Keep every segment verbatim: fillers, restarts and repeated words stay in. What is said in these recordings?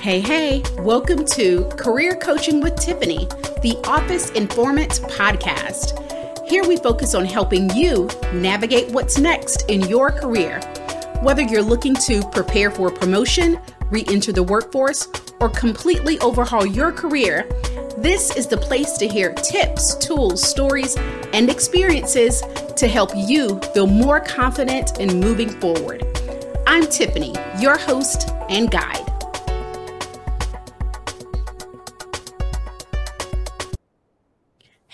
Hey, hey, welcome to Career Coaching with Tiffani, the Office Informant podcast. Here we focus on helping you navigate what's next in your career. Whether you're looking to prepare for a promotion, re-enter the workforce, or completely overhaul your career, this is the place to hear tips, tools, stories, and experiences to help you feel more confident in moving forward. I'm Tiffani, your host and guide.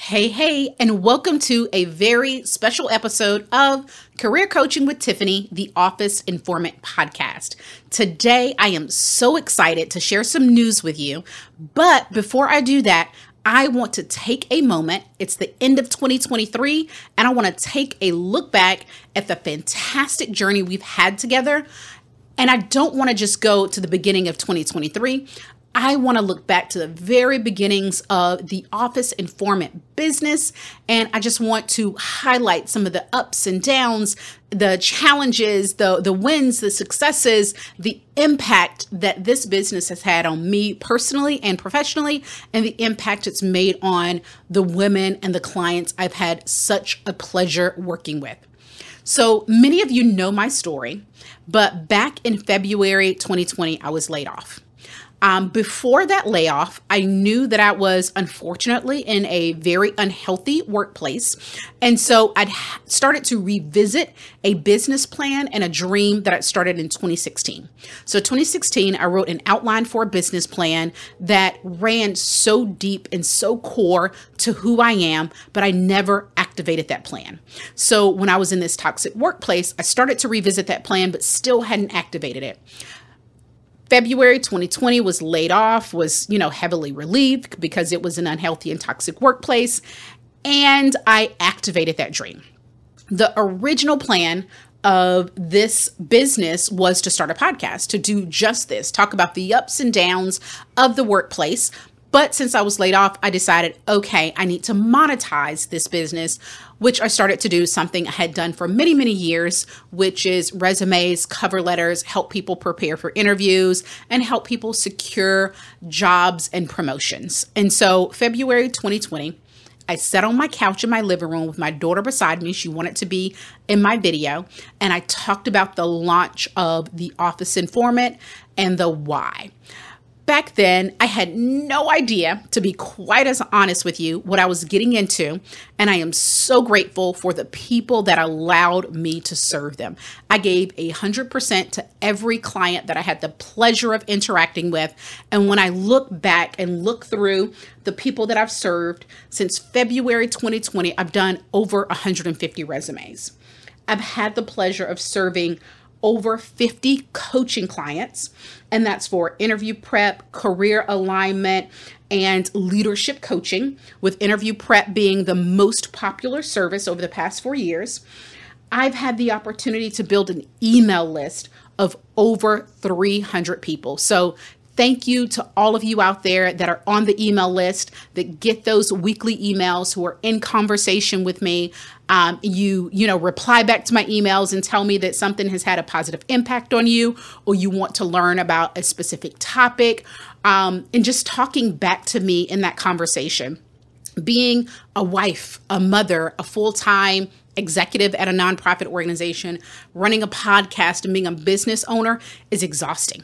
Hey, hey, and welcome to a very special episode of Career Coaching with Tiffani, the Office Informant podcast. Today, I am so excited to share some news with you. But before I do that, I want to take a moment. It's the end of twenty twenty-three, and I want to take a look back at the fantastic journey we've had together. And I don't want to just go to the beginning of twenty twenty-three. I want to look back to the very beginnings of the Office Informant business, and I just want to highlight some of the ups and downs, the challenges, the, the wins, the successes, the impact that this business has had on me personally and professionally, and the impact it's made on the women and the clients I've had such a pleasure working with. So many of you know my story, but back in February twenty twenty, I was laid off. Um, before that layoff, I knew that I was unfortunately in a very unhealthy workplace. And so I'd ha- started to revisit a business plan and a dream that I started in twenty sixteen. So twenty sixteen, I wrote an outline for a business plan that ran so deep and so core to who I am, but I never activated that plan. So when I was in this toxic workplace, I started to revisit that plan, but still hadn't activated it. February twenty twenty was laid off, was, you know, heavily relieved because it was an unhealthy and toxic workplace. And I activated that dream. The original plan of this business was to start a podcast, to do just this, talk about the ups and downs of the workplace. But since I was laid off, I decided, okay, I need to monetize this business, which I started to do something I had done for many, many years, which is resumes, cover letters, help people prepare for interviews, and help people secure jobs and promotions. And so February twenty twenty, I sat on my couch in my living room with my daughter beside me. She wanted to be in my video. And I talked about the launch of the Office Informant and the why. Back then, I had no idea, to be quite as honest with you, what I was getting into, and I am so grateful for the people that allowed me to serve them. I gave one hundred percent to every client that I had the pleasure of interacting with, and when I look back and look through the people that I've served, since February twenty twenty, I've done over one hundred fifty resumes. I've had the pleasure of serving over fifty coaching clients, and that's for interview prep, career alignment, and leadership coaching, with interview prep being the most popular service over the past four years. I've had the opportunity to build an email list of over three hundred people. So thank you to all of you out there that are on the email list, that get those weekly emails, who are in conversation with me. Um, you, you know, reply back to my emails and tell me that something has had a positive impact on you, or you want to learn about a specific topic, um, and just talking back to me in that conversation. Being a wife, a mother, a full-time executive at a nonprofit organization, running a podcast, and being a business owner is exhausting.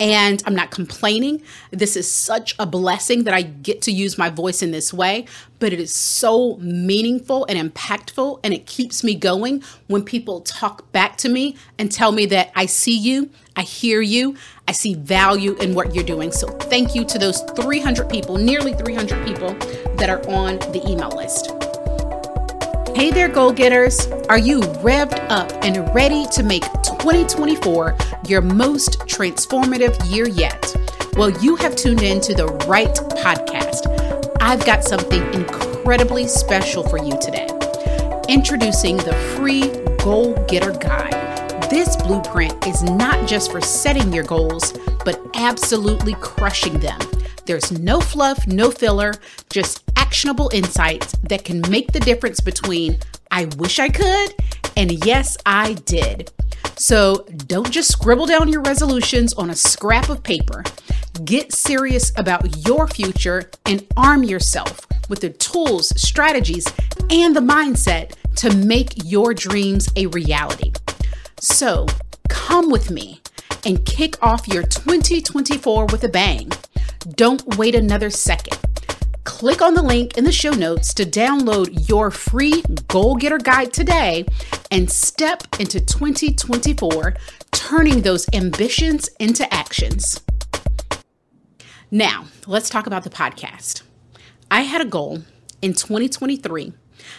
And I'm not complaining. This is such a blessing that I get to use my voice in this way, but it is so meaningful and impactful, and it keeps me going when people talk back to me and tell me that I see you, I hear you, I see value in what you're doing. So thank you to those three hundred people, nearly three hundred people that are on the email list. Hey there, goal getters. Are you revved up and ready to make twenty twenty-four your most transformative year yet? Well, you have tuned in to the right podcast. I've got something incredibly special for you today. Introducing the free Goal Getter Guide. This blueprint is not just for setting your goals, but absolutely crushing them. There's no fluff, no filler, just actionable insights that can make the difference between I wish I could and yes, I did. So don't just scribble down your resolutions on a scrap of paper. Get serious about your future and arm yourself with the tools, strategies, and the mindset to make your dreams a reality. So come with me and kick off your twenty twenty-four with a bang. Don't wait another second. Click on the link in the show notes to download your free Goal Getter Guide today and step into twenty twenty-four, turning those ambitions into actions. Now, let's talk about the podcast. I had a goal in twenty twenty-three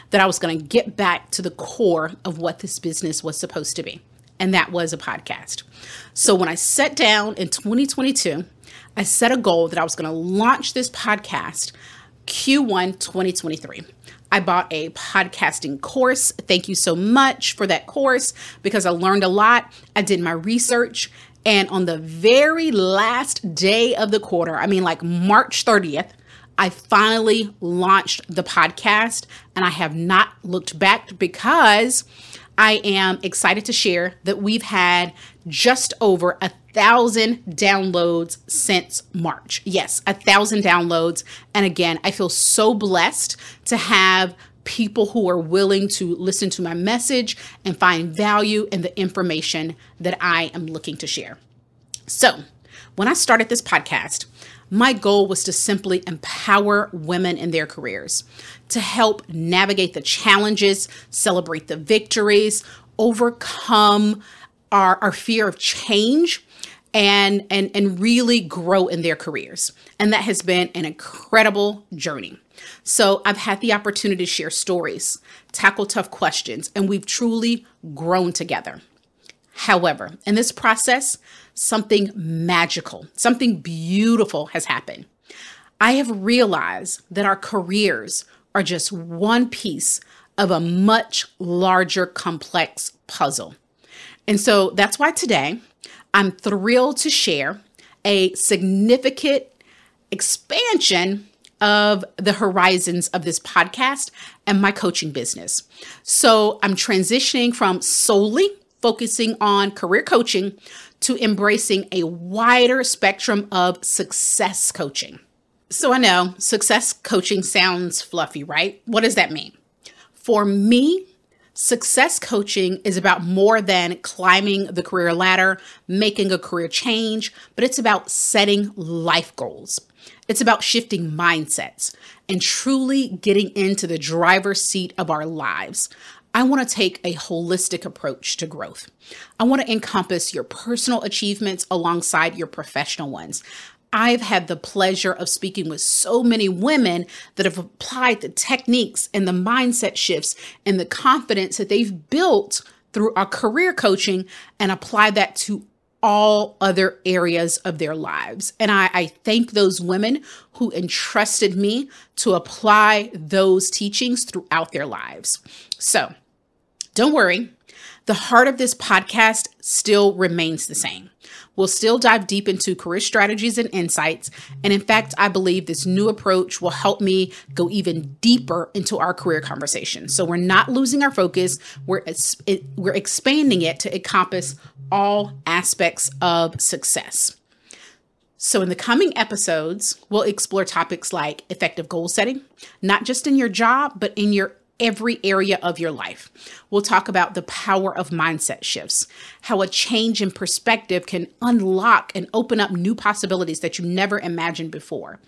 that I was going to get back to the core of what this business was supposed to be, and that was a podcast. So when I sat down in twenty twenty-two, I set a goal that I was going to launch this podcast Q one twenty twenty-three. I bought a podcasting course. Thank you so much for that course because I learned a lot. I did my research. And on the very last day of the quarter, I mean like March thirtieth, I finally launched the podcast, and I have not looked back because I am excited to share that we've had just over a thousand downloads since March. Yes, a thousand downloads. And again, I feel so blessed to have people who are willing to listen to my message and find value in the information that I am looking to share. So when I started this podcast, my goal was to simply empower women in their careers, to help navigate the challenges, celebrate the victories, overcome our, our fear of change, and, and, and really grow in their careers. And that has been an incredible journey. So I've had the opportunity to share stories, tackle tough questions, and we've truly grown together. However, in this process, something magical, something beautiful has happened. I have realized that our careers are just one piece of a much larger, complex puzzle. And so that's why today I'm thrilled to share a significant expansion of the horizons of this podcast and my coaching business. So I'm transitioning from solely focusing on career coaching to embracing a wider spectrum of success coaching. So I know success coaching sounds fluffy, right? What does that mean? For me, success coaching is about more than climbing the career ladder, making a career change, but it's about setting life goals. It's about shifting mindsets and truly getting into the driver's seat of our lives. I want to take a holistic approach to growth. I want to encompass your personal achievements alongside your professional ones. I've had the pleasure of speaking with so many women that have applied the techniques and the mindset shifts and the confidence that they've built through our career coaching and apply that to all other areas of their lives. And I, I thank those women who entrusted me to apply those teachings throughout their lives. So don't worry. The heart of this podcast still remains the same. We'll still dive deep into career strategies and insights. And in fact, I believe this new approach will help me go even deeper into our career conversation. So we're not losing our focus. We're, we're expanding it to encompass all aspects of success. So in the coming episodes, we'll explore topics like effective goal setting, not just in your job, but in your every area of your life. We'll talk about the power of mindset shifts, how a change in perspective can unlock and open up new possibilities that you never imagined before.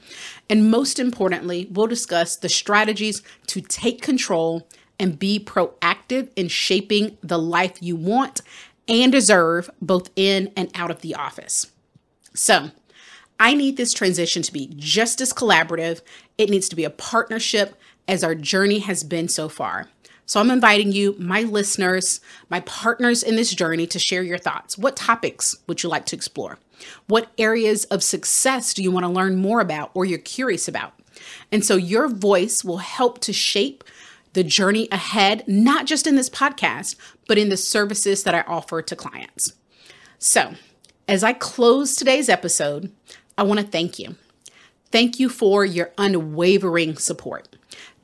And most importantly, we'll discuss the strategies to take control and be proactive in shaping the life you want and deserve, both in and out of the office. So I need this transition to be just as collaborative. It needs to be a partnership as our journey has been so far. So I'm inviting you, my listeners, my partners in this journey, to share your thoughts. What topics would you like to explore? What areas of success do you want to learn more about or you're curious about? And so your voice will help to shape the journey ahead, not just in this podcast, but in the services that I offer to clients. So as I close today's episode, I want to thank you. Thank you for your unwavering support.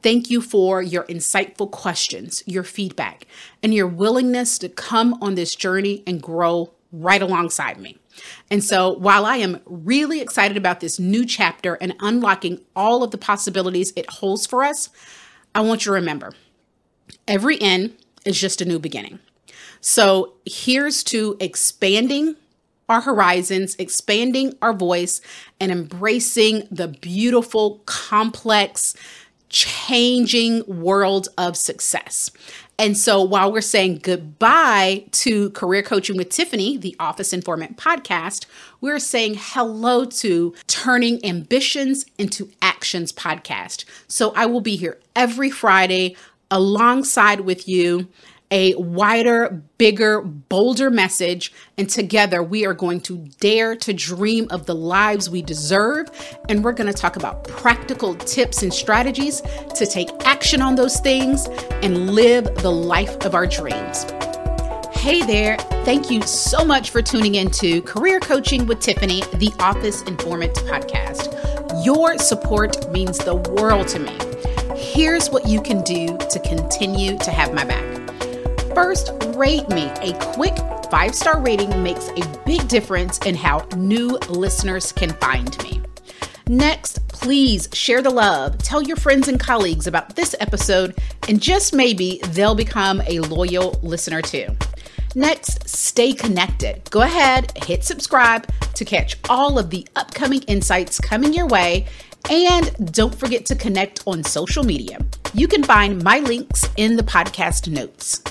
Thank you for your insightful questions, your feedback, and your willingness to come on this journey and grow right alongside me. And so while I am really excited about this new chapter and unlocking all of the possibilities it holds for us, I want you to remember, every end is just a new beginning. So here's to expanding our horizons, expanding our voice, and embracing the beautiful, complex, changing world of success. And so while we're saying goodbye to Career Coaching with Tiffani, the Office Informant podcast, we're saying hello to Turning Ambitions Into Actions podcast. So I will be here every Friday alongside with you, a wider, bigger, bolder message. And together we are going to dare to dream of the lives we deserve. And we're going to talk about practical tips and strategies to take action on those things and live the life of our dreams. Hey there. Thank you so much for tuning into Career Coaching with Tiffani, the Office Informant podcast. Your support means the world to me. Here's what you can do to continue to have my back. First, rate me. A quick five-star rating makes a big difference in how new listeners can find me. Next, please share the love. Tell your friends and colleagues about this episode, and just maybe they'll become a loyal listener too. Next, stay connected. Go ahead, hit subscribe to catch all of the upcoming insights coming your way. And don't forget to connect on social media. You can find my links in the podcast notes.